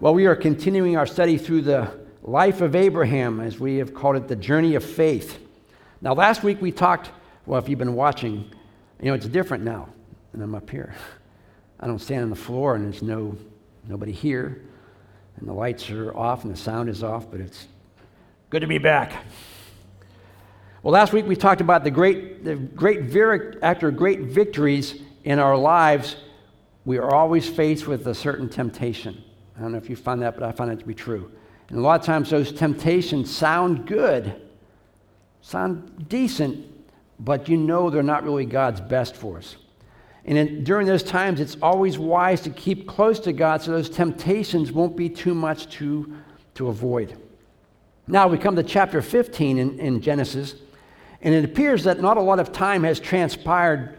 Well, we are continuing our study through the life of Abraham, as we have called it, the journey of faith. Now, last week we talked, well, if you've been watching, you know, it's different now. And I'm up here. I don't stand on the floor, and there's nobody here. And the lights are off, and the sound is off, but it's good to be back. Well, last week we talked about after great victories in our lives, we are always faced with a certain temptation. I don't know if you find that, but I find it to be true. And a lot of times those temptations sound good, sound decent, but you know they're not really God's best for us. And during those times, it's always wise to keep close to God so those temptations won't be too much to avoid. Now we come to chapter 15 in Genesis, and it appears that not a lot of time has transpired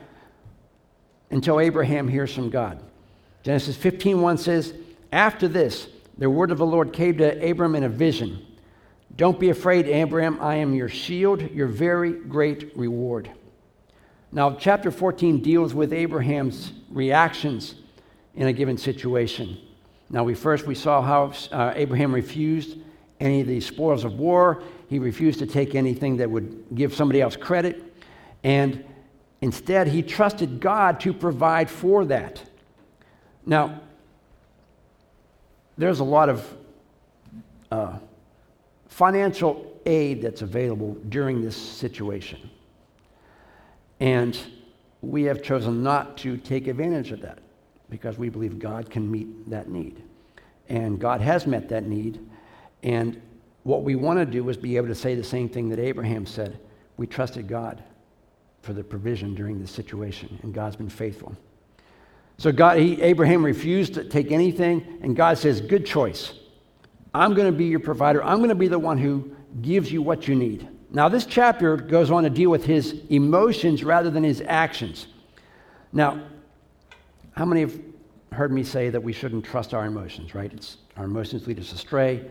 until Abraham hears from God. Genesis 15:1 says, "After this, the word of the Lord came to Abram in a vision. Don't be afraid, Abram. I am your shield, your very great reward." Now, chapter 14 deals with Abraham's reactions in a given situation. Now, we saw how Abraham refused any of the spoils of war. He refused to take anything that would give somebody else credit. And instead, he trusted God to provide for that. Now, there's a lot of financial aid that's available during this situation. And we have chosen not to take advantage of that because we believe God can meet that need. And God has met that need. And what we want to do is be able to say the same thing that Abraham said. We trusted God for the provision during this situation, and God's been faithful. So Abraham refused to take anything, and God says, "Good choice. I'm going to be your provider. I'm going to be the one who gives you what you need." Now, this chapter goes on to deal with his emotions rather than his actions. Now, how many have heard me say that we shouldn't trust our emotions, right? Our emotions lead us astray.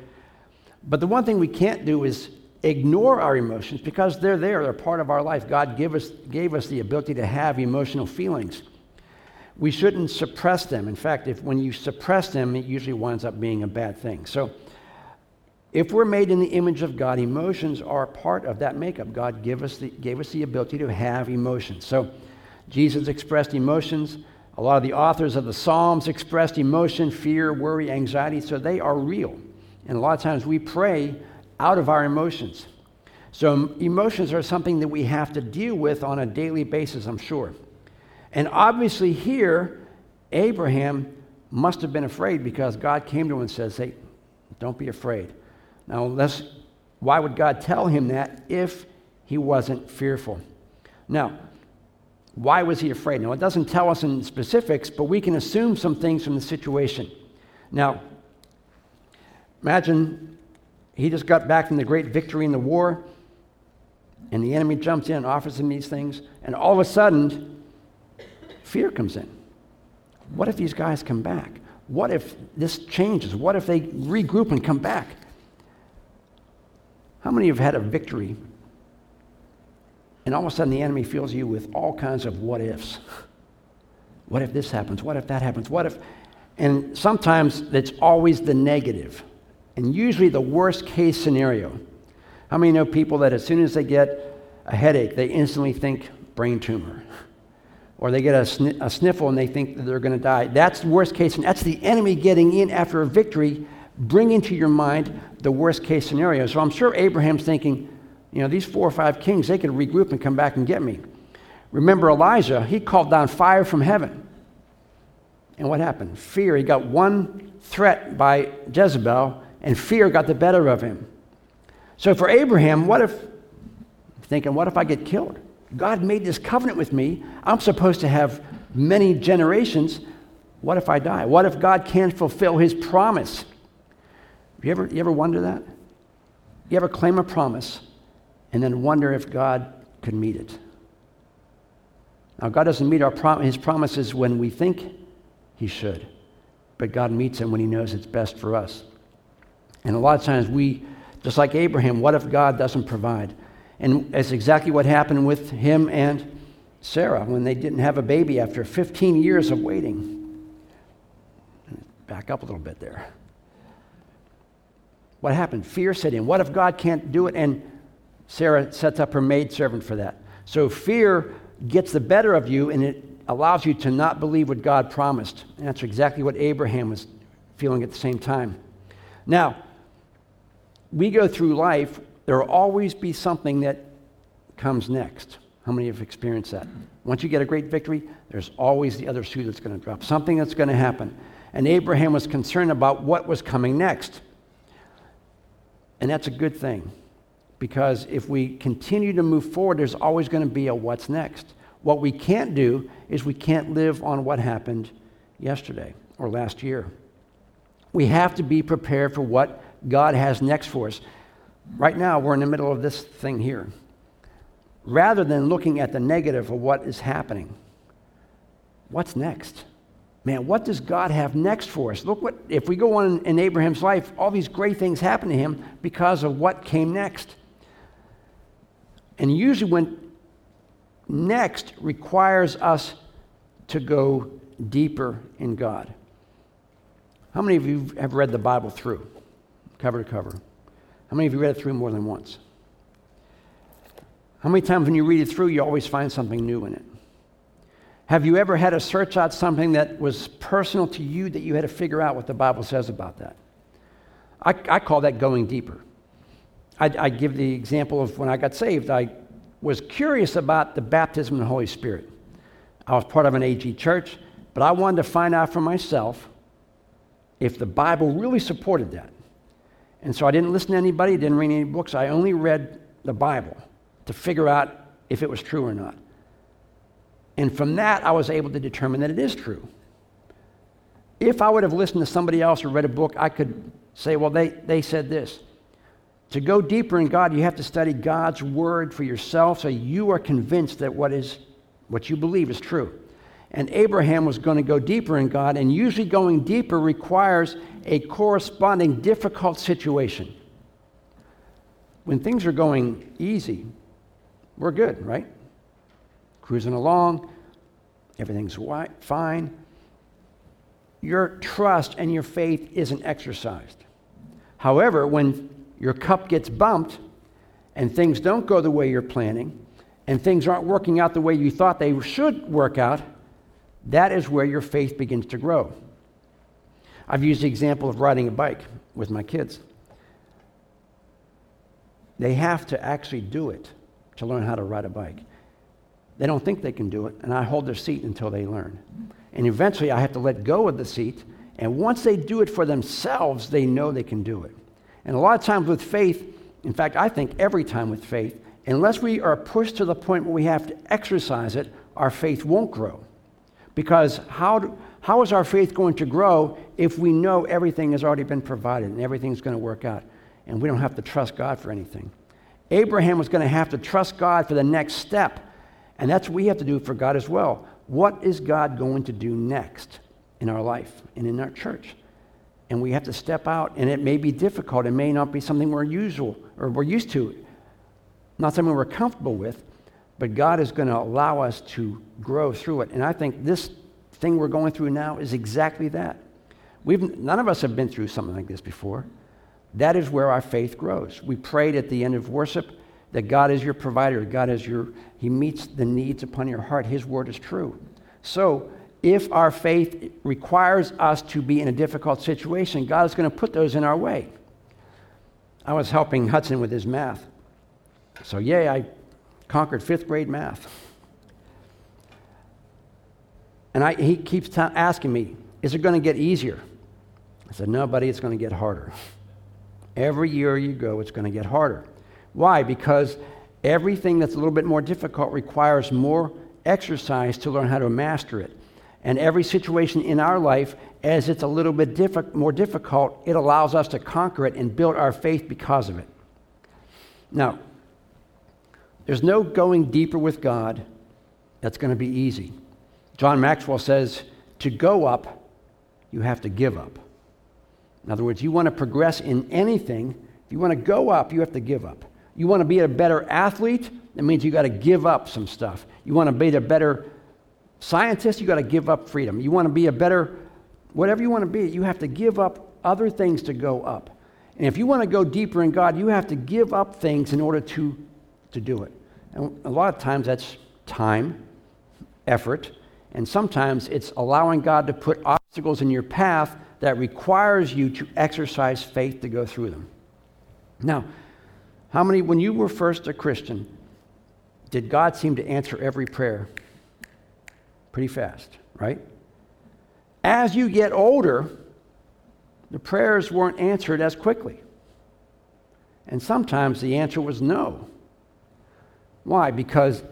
But the one thing we can't do is ignore our emotions because they're there. They're part of our life. God gave us the ability to have emotional feelings. We shouldn't suppress them. In fact, when you suppress them, it usually winds up being a bad thing. So if we're made in the image of God, emotions are part of that makeup. God gave us the ability to have emotions. So Jesus expressed emotions. A lot of the authors of the Psalms expressed emotion, fear, worry, anxiety. So they are real. And a lot of times we pray out of our emotions. So emotions are something that we have to deal with on a daily basis, I'm sure. And obviously here, Abraham must have been afraid because God came to him and says, "Hey, don't be afraid." Now, why would God tell him that if he wasn't fearful? Now, why was he afraid? Now, it doesn't tell us in specifics, but we can assume some things from the situation. Now, imagine he just got back from the great victory in the war, and the enemy jumps in and offers him these things, and all of a sudden, fear comes in. What if these guys come back? What if this changes? What if they regroup and come back? How many have had a victory and all of a sudden the enemy fills you with all kinds of what ifs? What if this happens? What if that happens? What if? And sometimes it's always the negative and usually the worst case scenario. How many know people that as soon as they get a headache, they instantly think brain tumor? Or they get a sniffle and they think that they're going to die. That's the worst case, and that's the enemy getting in after a victory, bringing to your mind the worst case scenario. So I'm sure Abraham's thinking, you know, these 4 or 5 kings, they could regroup and come back and get me. Remember Elijah, he called down fire from heaven. And what happened? Fear, he got one threat by Jezebel, and fear got the better of him. So for Abraham, what if I get killed? God made this covenant with me. I'm supposed to have many generations. What if I die? What if God can't fulfill his promise? You ever wonder that? You ever claim a promise and then wonder if God could meet it? Now, God doesn't meet his promises when we think he should, but God meets them when he knows it's best for us. And a lot of times we, just like Abraham, what if God doesn't provide? And that's exactly what happened with him and Sarah when they didn't have a baby after 15 years of waiting. Back up a little bit there. What happened? Fear set in. What if God can't do it? And Sarah sets up her maidservant for that. So fear gets the better of you, and it allows you to not believe what God promised. And that's exactly what Abraham was feeling at the same time. Now, we go through life, there will always be something that comes next. How many have experienced that? Once you get a great victory, there's always the other shoe that's going to drop, something that's going to happen. And Abraham was concerned about what was coming next. And that's a good thing, because if we continue to move forward, there's always going to be a what's next. What we can't do is we can't live on what happened yesterday or last year. We have to be prepared for what God has next for us. Right now, we're in the middle of this thing here. Rather than looking at the negative of what is happening, what's next? Man, what does God have next for us? Look, if we go on in Abraham's life, all these great things happened to him because of what came next. And usually when next requires us to go deeper in God. How many of you have read the Bible through, cover to cover? How many of you read it through more than once? How many times when you read it through, you always find something new in it? Have you ever had to search out something that was personal to you that you had to figure out what the Bible says about that? I call that going deeper. I give the example of when I got saved, I was curious about the baptism of the Holy Spirit. I was part of an AG church, but I wanted to find out for myself if the Bible really supported that. And so I didn't listen to anybody, didn't read any books. I only read the Bible to figure out if it was true or not. And from that, I was able to determine that it is true. If I would have listened to somebody else or read a book, I could say, well, they said this. To go deeper in God, you have to study God's word for yourself so you are convinced that what you believe is true. And Abraham was going to go deeper in God, and usually going deeper requires a corresponding difficult situation. When things are going easy, we're good, right? Cruising along, everything's fine. Your trust and your faith isn't exercised. However, when your cup gets bumped and things don't go the way you're planning and things aren't working out the way you thought they should work out, that is where your faith begins to grow. I've used the example of riding a bike with my kids. They have to actually do it to learn how to ride a bike. They don't think they can do it, and I hold their seat until they learn. And eventually I have to let go of the seat, and once they do it for themselves, they know they can do it. And a lot of times with faith, in fact, I think every time with faith, unless we are pushed to the point where we have to exercise it, our faith won't grow. Because how is our faith going to grow if we know everything has already been provided and everything's going to work out and we don't have to trust God for anything? Abraham was going to have to trust God for the next step, and that's what we have to do for God as well. What is God going to do next in our life and in our church? And we have to step out, and it may be difficult. It may not be something we're used to, not something we're comfortable with, but God is going to allow us to grow through it. And I think this thing we're going through now is exactly that. None of us have been through something like this before. That is where our faith grows. We prayed at the end of worship that God is your provider. He meets the needs upon your heart. His word is true. So if our faith requires us to be in a difficult situation, God is going to put those in our way. I was helping Hudson with his math. So yay, I conquered fifth grade math. And he keeps asking me, is it going to get easier? I said, no, buddy, it's going to get harder. Every year you go, it's going to get harder. Why? Because everything that's a little bit more difficult requires more exercise to learn how to master it. And every situation in our life, as it's a little bit more difficult, it allows us to conquer it and build our faith because of it. Now, there's no going deeper with God that's going to be easy. John Maxwell says, to go up, you have to give up. In other words, you want to progress in anything. If you want to go up, you have to give up. You want to be a better athlete, that means you got to give up some stuff. You want to be a better scientist, you got to give up freedom. You want to be a better, whatever you want to be, you have to give up other things to go up. And if you want to go deeper in God, you have to give up things in order to do it. And a lot of times that's time, effort, and sometimes it's allowing God to put obstacles in your path that requires you to exercise faith to go through them. Now, how many, when you were first a Christian, did God seem to answer every prayer? Pretty fast, right? As you get older, the prayers weren't answered as quickly. And sometimes the answer was no. Why? Because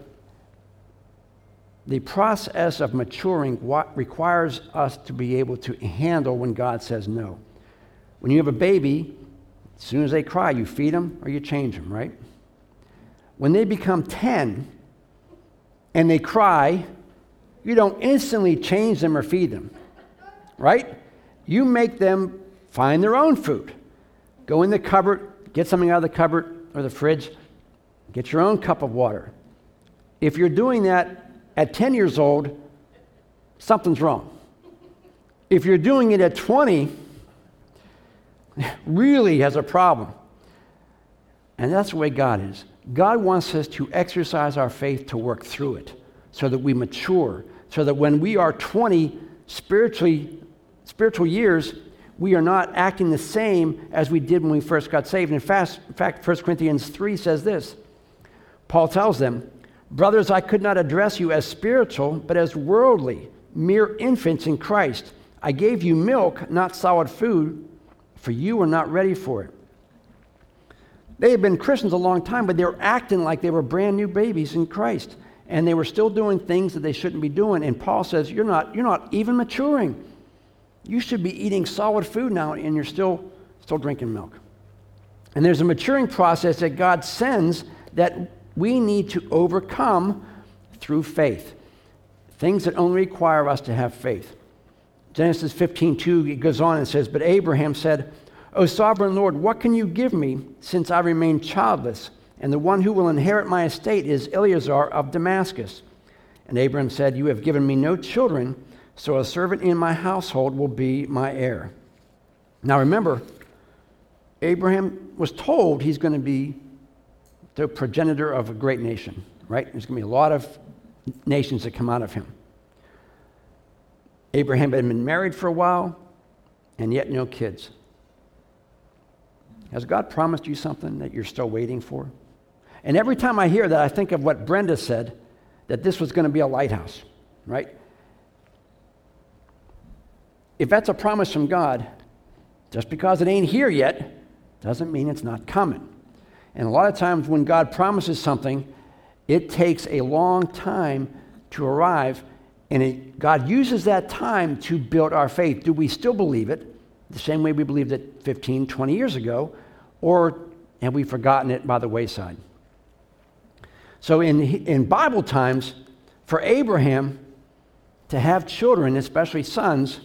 the process of maturing requires us to be able to handle when God says no. When you have a baby, as soon as they cry, you feed them or you change them, right? When they become 10 and they cry, you don't instantly change them or feed them, right? You make them find their own food. Go in the cupboard, get something out of the cupboard or the fridge, get your own cup of water. If you're doing that at 10 years old, something's wrong. If you're doing it at 20, really has a problem. And that's the way God is. God wants us to exercise our faith to work through it so that we mature, so that when we are 20 spiritual years, we are not acting the same as we did when we first got saved. And in fact, 1 Corinthians 3 says this. Paul tells them, "Brothers, I could not address you as spiritual, but as worldly, mere infants in Christ. I gave you milk, not solid food, for you were not ready for it." They had been Christians a long time, but they were acting like they were brand new babies in Christ. And they were still doing things that they shouldn't be doing. And Paul says, you're not even maturing. You should be eating solid food now, and you're still drinking milk. And there's a maturing process that God sends that we need to overcome through faith. Things that only require us to have faith. Genesis 15:2, it goes on and says, "But Abraham said, 'O sovereign Lord, what can you give me since I remain childless? And the one who will inherit my estate is Eleazar of Damascus.' And Abraham said, 'You have given me no children, so a servant in my household will be my heir.'" Now remember, Abraham was told he's going to be the progenitor of a great nation, right? There's going to be a lot of nations that come out of him. Abraham had been married for a while, and yet no kids. Has God promised you something that you're still waiting for? And every time I hear that, I think of what Brenda said, that this was going to be a lighthouse, right? If that's a promise from God, just because it ain't here yet, doesn't mean it's not coming. And a lot of times when God promises something, it takes a long time to arrive, and God uses that time to build our faith. Do we still believe it the same way we believed it 15, 20 years ago, or have we forgotten it by the wayside? So in Bible times, for Abraham to have children, especially sons,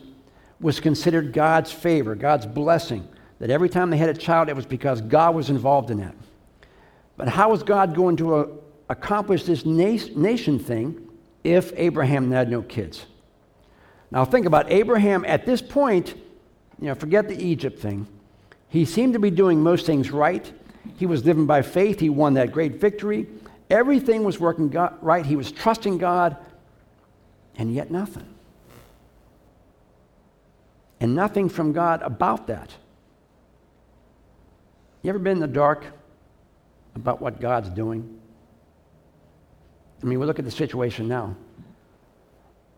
was considered God's favor, God's blessing, that every time they had a child, it was because God was involved in that. But how was God going to accomplish this nation thing if Abraham had no kids? Now think about Abraham at this point. Forget the Egypt thing. He seemed to be doing most things right. He was living by faith. He won that great victory. Everything was working right. He was trusting God, and yet nothing. And nothing from God about that. You ever been in the dark about what God's doing? I mean, we look at the situation now.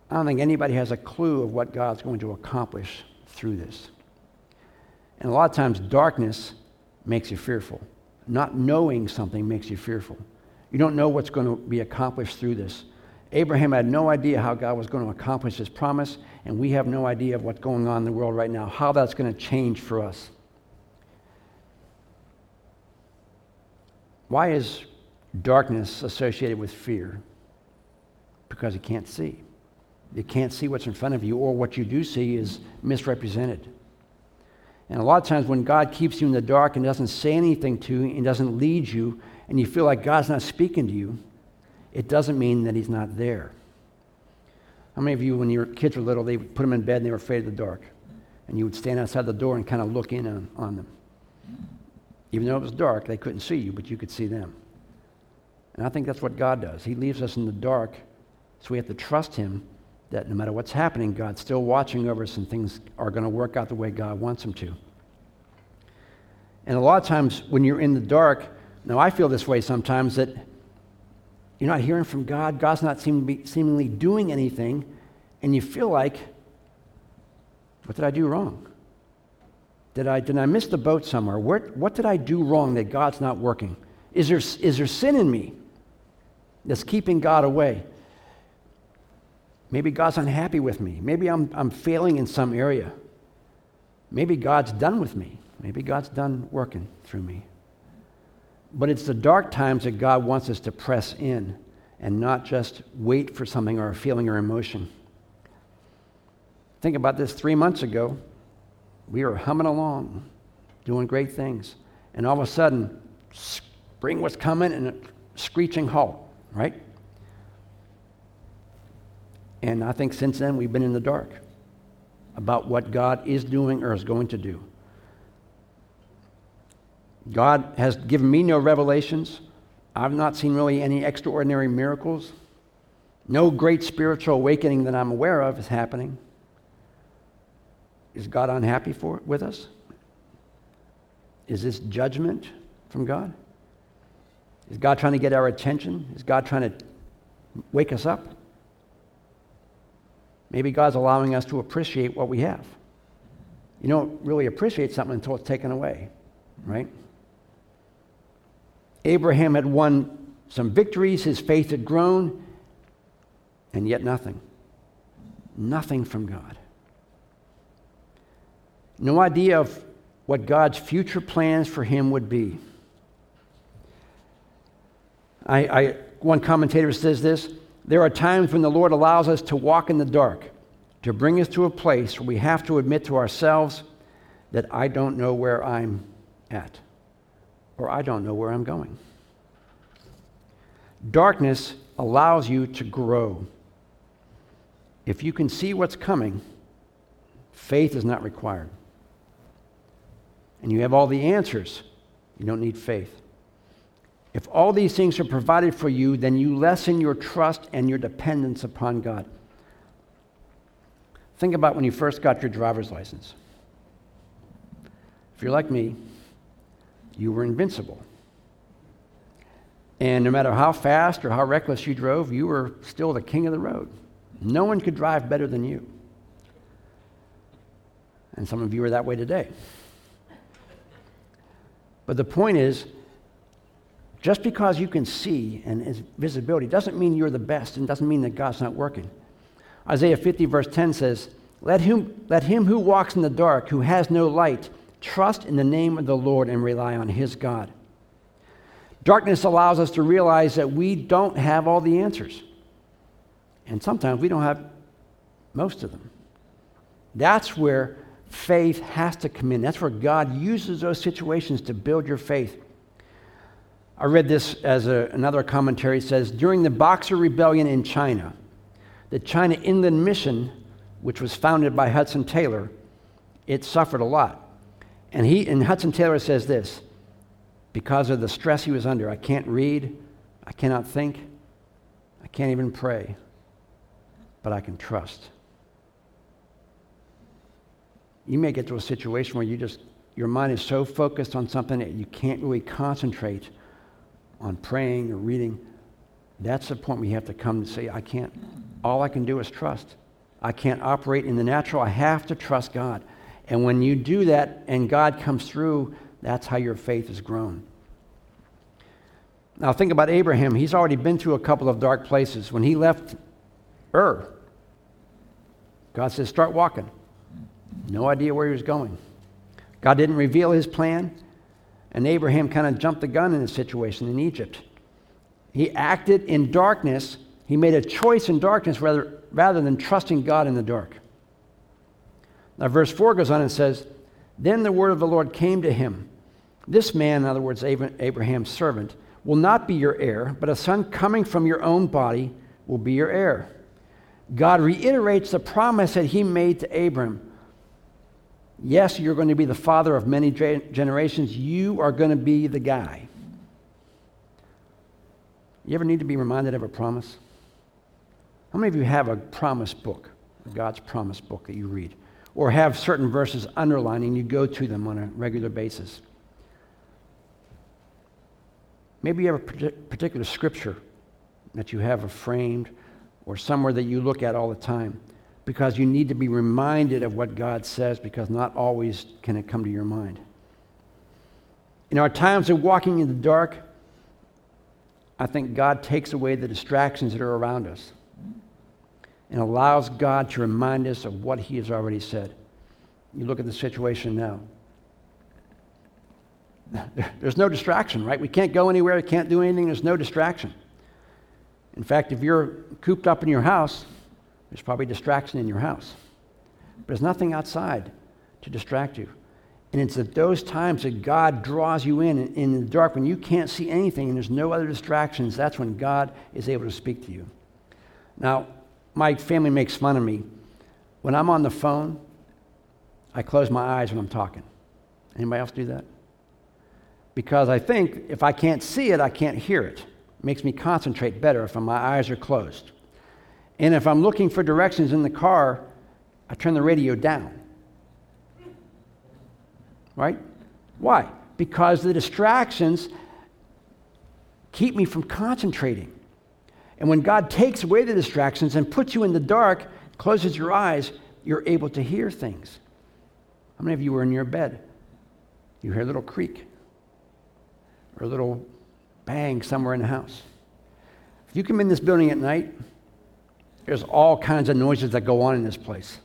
I don't think anybody has a clue of what God's going to accomplish through this. And a lot of times darkness makes you fearful. Not knowing something makes you fearful. You don't know what's going to be accomplished through this. Abraham had no idea how God was going to accomplish his promise, and we have no idea of what's going on in the world right now, how that's going to change for us. Why is darkness associated with fear? Because you can't see. You can't see what's in front of you, or what you do see is misrepresented. And a lot of times when God keeps you in the dark and doesn't say anything to you and doesn't lead you, and you feel like God's not speaking to you, it doesn't mean that he's not there. How many of you, when your kids were little, they would put them in bed and they were afraid of the dark? And you would stand outside the door and kind of look in on them. Even though it was dark, they couldn't see you, but you could see them. And I think that's what God does. He leaves us in the dark, so we have to trust him that no matter what's happening, God's still watching over us and things are going to work out the way God wants them to. And a lot of times when you're in the dark, now I feel this way sometimes, that you're not hearing from God, God's not seemingly doing anything, and you feel like, what did I do wrong? Did I miss the boat somewhere? What did I do wrong that God's not working? Is there sin in me that's keeping God away? Maybe God's unhappy with me. Maybe I'm failing in some area. Maybe God's done with me. Maybe God's done working through me. But it's the dark times that God wants us to press in and not just wait for something or a feeling or emotion. Think about this. 3 months ago, we were humming along, doing great things. And all of a sudden, spring was coming and a screeching halt, right? And I think since then, we've been in the dark about what God is doing or is going to do. God has given me no revelations. I've not seen really any extraordinary miracles. No great spiritual awakening that I'm aware of is happening. Is God unhappy with us? Is this judgment from God? Is God trying to get our attention? Is God trying to wake us up? Maybe God's allowing us to appreciate what we have. You don't really appreciate something until it's taken away, right? Abraham had won some victories, his faith had grown, and yet nothing. Nothing from God. No idea of what God's future plans for him would be. One commentator says this, there are times when the Lord allows us to walk in the dark, to bring us to a place where we have to admit to ourselves that I don't know where I'm at, or I don't know where I'm going. Darkness allows you to grow. If you can see what's coming, faith is not required. And you have all the answers. You don't need faith. If all these things are provided for you, then you lessen your trust and your dependence upon God. Think about when you first got your driver's license. If you're like me, you were invincible. And no matter how fast or how reckless you drove, you were still the king of the road. No one could drive better than you. And some of you are that way today. But the point is, just because you can see and is visibility doesn't mean you're the best and doesn't mean that God's not working. Isaiah 50 verse 10 says, Let him who walks in the dark, who has no light, trust in the name of the Lord and rely on his God. Darkness allows us to realize that we don't have all the answers. And sometimes we don't have most of them. That's where faith has to come in. That's where God uses those situations to build your faith. I read this as another commentary. It says, during the Boxer Rebellion in China, the China Inland Mission, which was founded by Hudson Taylor, it suffered a lot. And Hudson Taylor says this, because of the stress he was under, I can't read, I cannot think, I can't even pray, but I can trust. You may get to a situation where your mind is so focused on something that you can't really concentrate on praying or reading. That's the point we have to come to say, all I can do is trust. I can't operate in the natural. I have to trust God. And when you do that and God comes through, that's how your faith is grown. Now think about Abraham. He's already been through a couple of dark places. When he left Ur, God says, start walking. No idea where he was going. God didn't reveal his plan, and Abraham kind of jumped the gun in his situation in Egypt. He acted in darkness. He made a choice in darkness rather than trusting God in the dark. Now, verse 4 goes on and says, then the word of the Lord came to him. This man, in other words, Abraham's servant, will not be your heir, but a son coming from your own body will be your heir. God reiterates the promise that he made to Abram. Yes, you're going to be the father of many generations. You are going to be the guy. You ever need to be reminded of a promise? How many of you have a promise book, God's promise book that you read? Or have certain verses underlining, you go to them on a regular basis? Maybe you have a particular scripture that you have framed or somewhere that you look at all the time, because you need to be reminded of what God says, because not always can it come to your mind. In our times of walking in the dark, I think God takes away the distractions that are around us and allows God to remind us of what He has already said. You look at the situation now. There's no distraction, right? We can't go anywhere, we can't do anything, there's no distraction. In fact, if you're cooped up in your house, there's probably distraction in your house. But there's nothing outside to distract you. And it's at those times that God draws you in the dark, when you can't see anything and there's no other distractions. That's when God is able to speak to you. Now, my family makes fun of me. When I'm on the phone, I close my eyes when I'm talking. Anybody else do that? Because I think if I can't see it, I can't hear it. It makes me concentrate better if my eyes are closed. And if I'm looking for directions in the car, I turn the radio down. Right? Why? Because the distractions keep me from concentrating. And when God takes away the distractions and puts you in the dark, closes your eyes, you're able to hear things. How many of you were in your bed? You hear a little creak or a little bang somewhere in the house. If you come in this building at night, there's all kinds of noises that go on in this place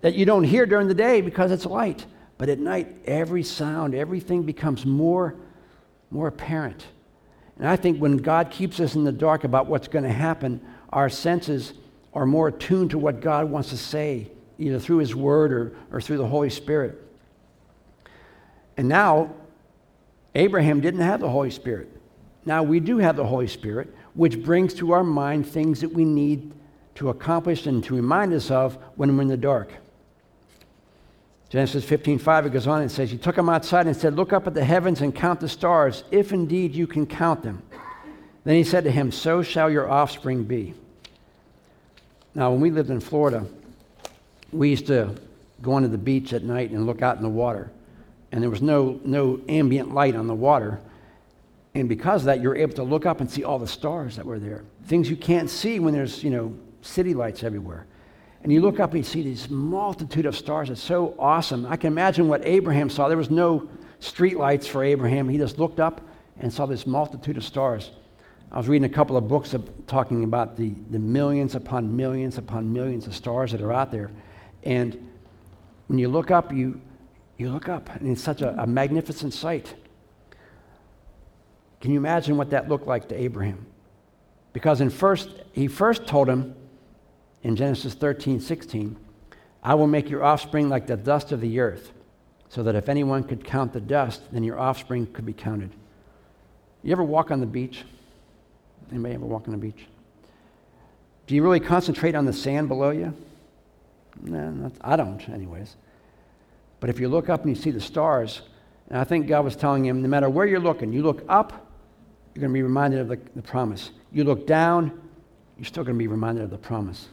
that you don't hear during the day because it's light. But at night, every sound, everything becomes more apparent. And I think when God keeps us in the dark about what's going to happen, our senses are more attuned to what God wants to say, either through His Word or through the Holy Spirit. And now, Abraham didn't have the Holy Spirit. Now we do have the Holy Spirit, which brings to our mind things that we need to accomplish and to remind us of when we're in the dark. Genesis 15:5, it goes on and says, "He took him outside and said, 'Look up at the heavens and count the stars, if indeed you can count them.' Then he said to him, 'So shall your offspring be.'" Now, when we lived in Florida, we used to go onto the beach at night and look out in the water. And there was no ambient light on the water. And because of that, you're able to look up and see all the stars that were there. Things you can't see when there's, city lights everywhere. And you look up and you see this multitude of stars. It's so awesome. I can imagine what Abraham saw. There was no street lights for Abraham. He just looked up and saw this multitude of stars. I was reading a couple of books talking about the millions upon millions upon millions of stars that are out there. And when you look up, you look up, and it's such a magnificent sight. Can you imagine what that looked like to Abraham? Because he first told him in Genesis 13:16, "I will make your offspring like the dust of the earth, so that if anyone could count the dust, then your offspring could be counted." You ever walk on the beach? Anybody ever walk on the beach? Do you really concentrate on the sand below you? No, I don't anyways. But if you look up and you see the stars, and I think God was telling him, no matter where you're looking, you look up, you're going to be reminded of the promise. You look down, you're still going to be reminded of the promise.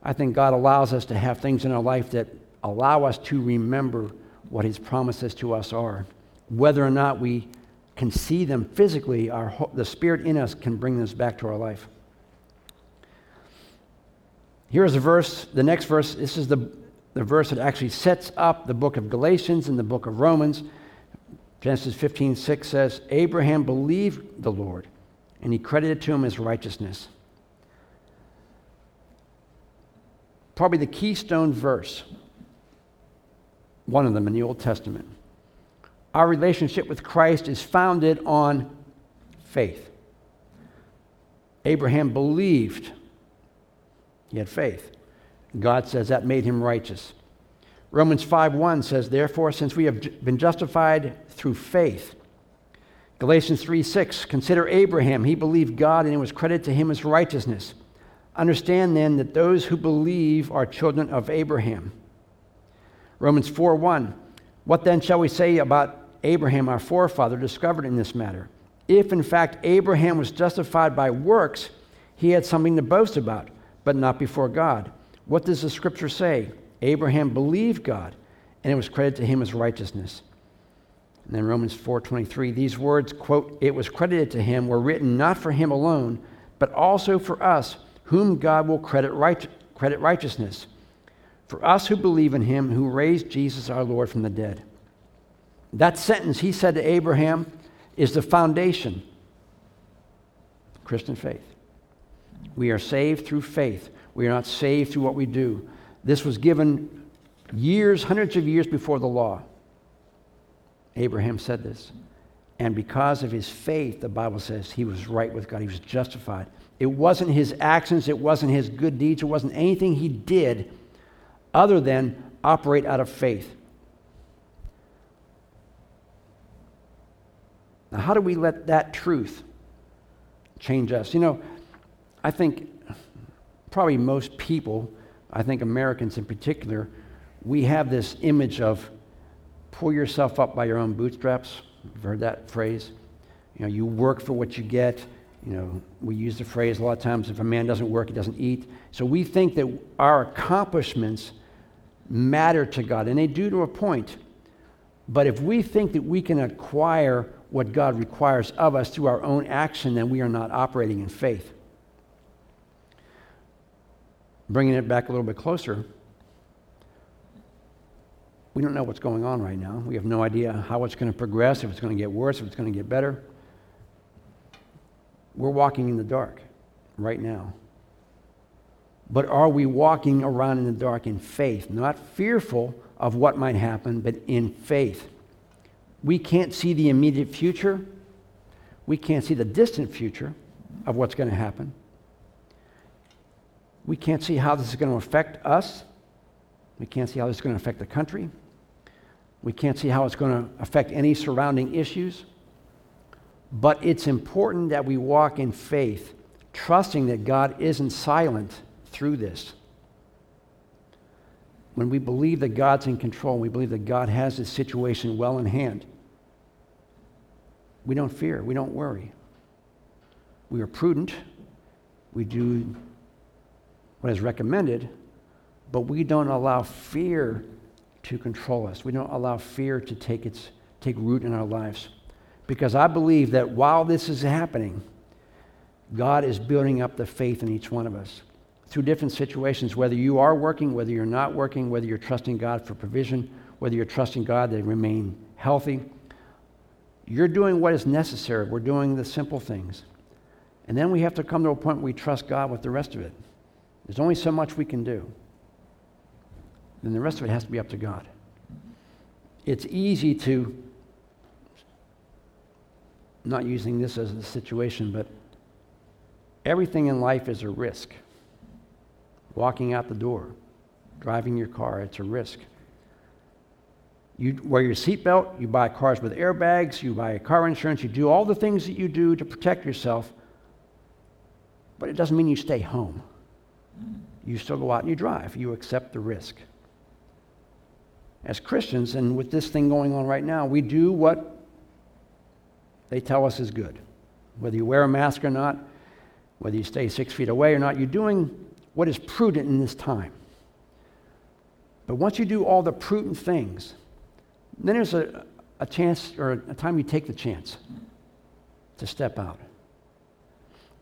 I think God allows us to have things in our life that allow us to remember what His promises to us are. Whether or not we can see them physically, the Spirit in us can bring this back to our life. Here's a verse, the next verse. This is the verse that actually sets up the book of Galatians and the book of Romans. Genesis 15:6 says, "Abraham believed the Lord, and He credited to him as righteousness." Probably the keystone verse, one of them in the Old Testament. Our relationship with Christ is founded on faith. Abraham believed. He had faith. God says that made him righteous. Romans 5:1 says, "Therefore, since we have been justified through faith." Galatians 3:6, "Consider Abraham. He believed God, and it was credited to him as righteousness. Understand then that those who believe are children of Abraham." Romans 4:1. What then shall we say about Abraham, our forefather, discovered in this matter? If in fact Abraham was justified by works, he had something to boast about, but not before God. What does the scripture say? Abraham believed God, and it was credited to him as righteousness. And then Romans 4:23, these words, quote, it was credited to him, were written not for him alone, but also for us, whom God will credit righteousness. For us who believe in him, who raised Jesus our Lord from the dead. That sentence he said to Abraham is the foundation of Christian faith. We are saved through faith. We are not saved through what we do. This was given years, hundreds of years before the law. Abraham said this. And because of his faith, the Bible says he was right with God. He was justified. It wasn't his actions. It wasn't his good deeds. It wasn't anything he did other than operate out of faith. Now, how do we let that truth change us? You know, I think probably most people, I think Americans in particular, we have this image of pull yourself up by your own bootstraps. You've heard that phrase. You know, you work for what you get. You know, we use the phrase a lot of times, if a man doesn't work, he doesn't eat. So we think that our accomplishments matter to God, and they do to a point. But if we think that we can acquire what God requires of us through our own action, then we are not operating in faith. Bringing it back a little bit closer, we don't know what's going on right now. We have no idea how it's going to progress, if it's going to get worse, if it's going to get better. We're walking in the dark right now. But are we walking around in the dark in faith? Not fearful of what might happen, but in faith. We can't see the immediate future. We can't see the distant future of what's going to happen. We can't see how this is going to affect us. We can't see how this is going to affect the country. We can't see how it's going to affect any surrounding issues. But it's important that we walk in faith, trusting that God isn't silent through this. When we believe that God's in control, we believe that God has this situation well in hand, we don't fear, we don't worry. We are prudent, we do what is recommended, but we don't allow fear to control us. We don't allow fear to take root in our lives. Because I believe that while this is happening, God is building up the faith in each one of us through different situations, whether you are working, whether you're not working, whether you're trusting God for provision, whether you're trusting God to remain healthy. You're doing what is necessary. We're doing the simple things. And then we have to come to a point where we trust God with the rest of it. There's only so much we can do. Then the rest of it has to be up to God. It's easy to, not using this as the situation, but everything in life is a risk. Walking out the door, driving your car, it's a risk. You wear your seatbelt, you buy cars with airbags, you buy car insurance, you do all the things that you do to protect yourself, but it doesn't mean you stay home. You still go out and you drive. You accept the risk. As Christians, and with this thing going on right now, we do what they tell us is good. Whether you wear a mask or not, whether you stay 6 feet away or not, you're doing what is prudent in this time. But once you do all the prudent things, then there's a chance or a time you take the chance to step out.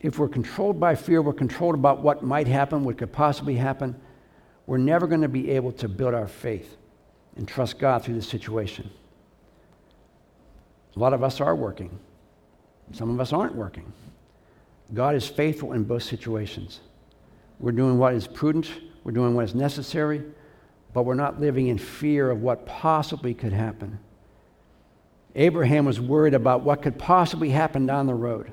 If we're controlled by fear, we're controlled about what might happen, what could possibly happen, we're never going to be able to build our faith and trust God through this situation. A lot of us are working. Some of us aren't working. God is faithful in both situations. We're doing what is prudent. We're doing what is necessary. But we're not living in fear of what possibly could happen. Abraham was worried about what could possibly happen down the road.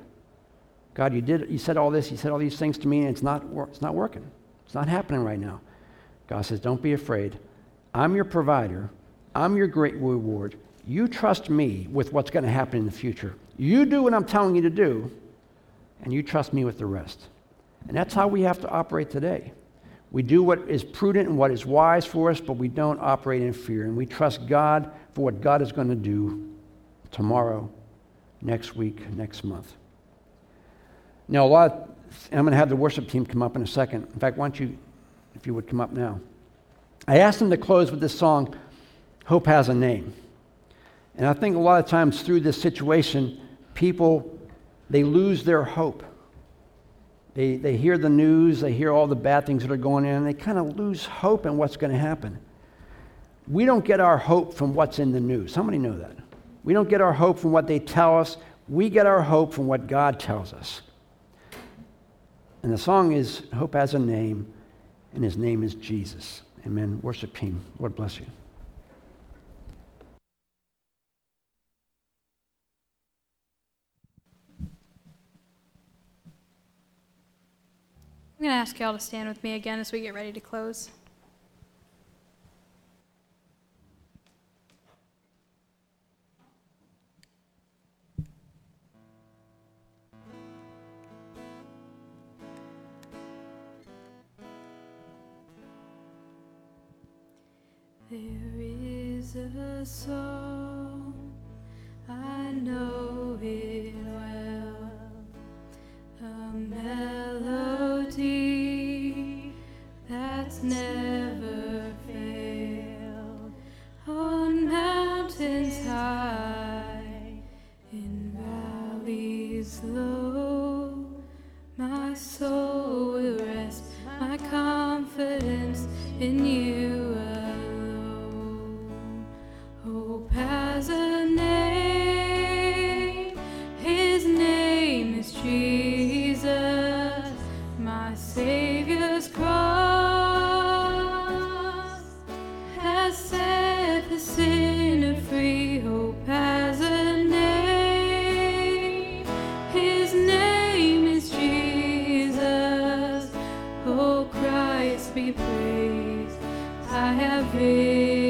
God, you said all this. You said all these things to me, and it's not working. It's not happening right now. God says, don't be afraid. I'm your provider. I'm your great reward. You trust me with what's going to happen in the future. You do what I'm telling you to do, and you trust me with the rest. And that's how we have to operate today. We do what is prudent and what is wise for us, but we don't operate in fear. And we trust God for what God is going to do tomorrow, next week, next month. Now, I'm going to have the worship team come up in a second. In fact, why don't you, if you would, come up now. I asked them to close with this song, Hope Has a Name. And I think a lot of times through this situation, people, they lose their hope. They hear the news, they hear all the bad things that are going on, and they kind of lose hope in what's going to happen. We don't get our hope from what's in the news. How many know that? We don't get our hope from what they tell us. We get our hope from what God tells us. And the song is, Hope Has a Name, and his name is Jesus. Amen. Worship him. Lord bless you. I'm going to ask y'all to stand with me again as we get ready to close. There is a song, I know it well, a melody that's never failed, on mountains high, in valleys low, my soul will rest, my confidence in you. Has a name, his name is Jesus, my Savior's cross has set the sinner free. Hope has a name, his name is Jesus, oh Christ be praised, I have victory.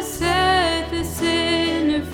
Set the sinner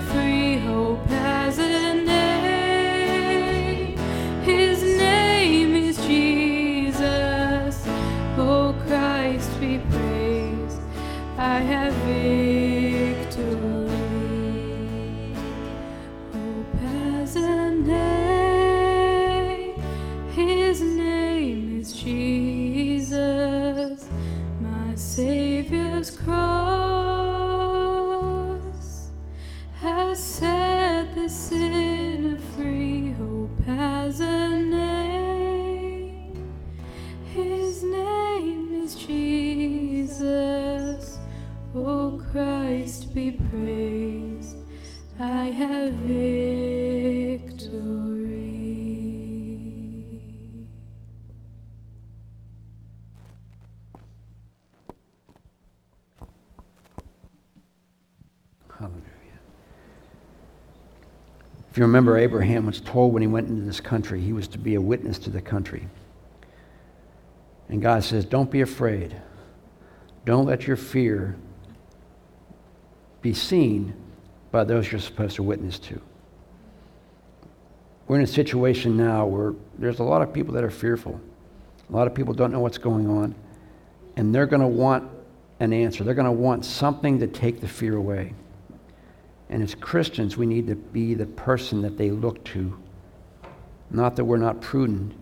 free, hope has a name. I have victory. Oh, peasant day, His name is Jesus, my Savior's cross has set the sinner free. Oh, peasant day, His name is Jesus. O Christ be praised, I have victory. Hallelujah. If you remember, Abraham was told when he went into this country, he was to be a witness to the country. And God says, don't be afraid. Don't let your fear be seen by those you're supposed to witness to. We're in a situation now where there's a lot of people that are fearful. A lot of people don't know what's going on, and they're going to want an answer. They're going to want something to take the fear away. And as Christians, we need to be the person that they look to. Not that we're not prudent,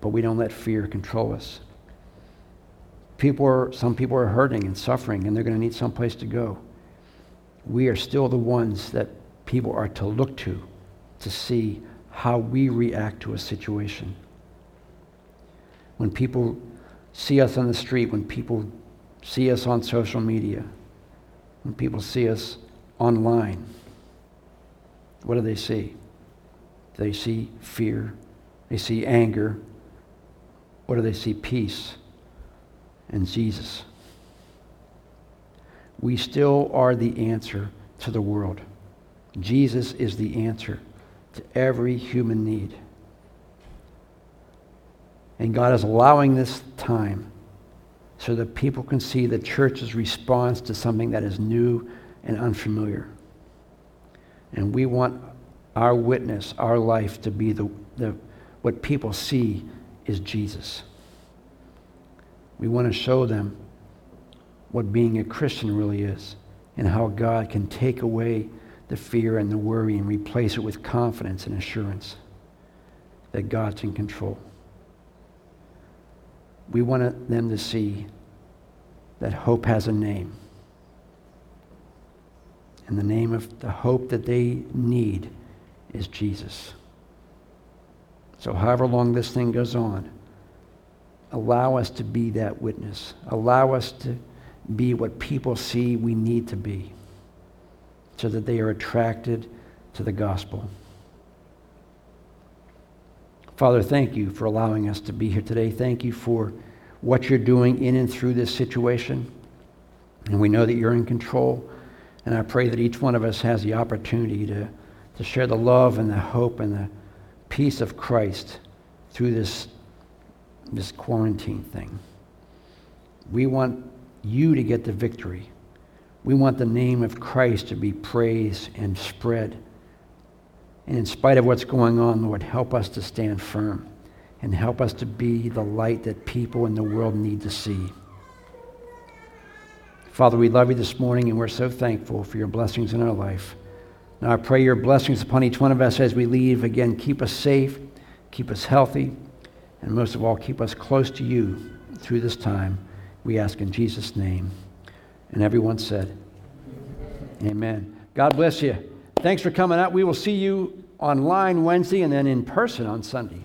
but we don't let fear control us. Some people are hurting and suffering, and they're going to need someplace to go. We are still the ones that people are to look to see how we react to a situation. When people see us on the street, when people see us on social media, when people see us online, what do they see? They see fear. They see anger. Or do they see peace and Jesus? We still are the answer to the world. Jesus is the answer to every human need. And God is allowing this time so that people can see the church's response to something that is new and unfamiliar. And we want our witness, our life, to be the what people see is Jesus. We want to show them what being a Christian really is, and how God can take away the fear and the worry and replace it with confidence and assurance that God's in control. We want them to see that hope has a name. And the name of the hope that they need is Jesus. So however long this thing goes on, allow us to be that witness. Allow us to be what people see we need to be, so that they are attracted to the gospel. Father, thank you for allowing us to be here today. Thank you for what you're doing in and through this situation. And we know that you're in control. And I pray that each one of us has the opportunity to share the love and the hope and the peace of Christ through this quarantine thing. We want you to get the victory. We want the name of Christ to be praised and spread. And in spite of what's going on, Lord, help us to stand firm and help us to be the light that people in the world need to see. Father, we love you this morning, and we're so thankful for your blessings in our life. Now I pray your blessings upon each one of us as we leave. Again, keep us safe, keep us healthy, and most of all, keep us close to you through this time. We ask in Jesus' name. And everyone said, amen. Amen. God bless you. Thanks for coming out. We will see you online Wednesday and then in person on Sunday.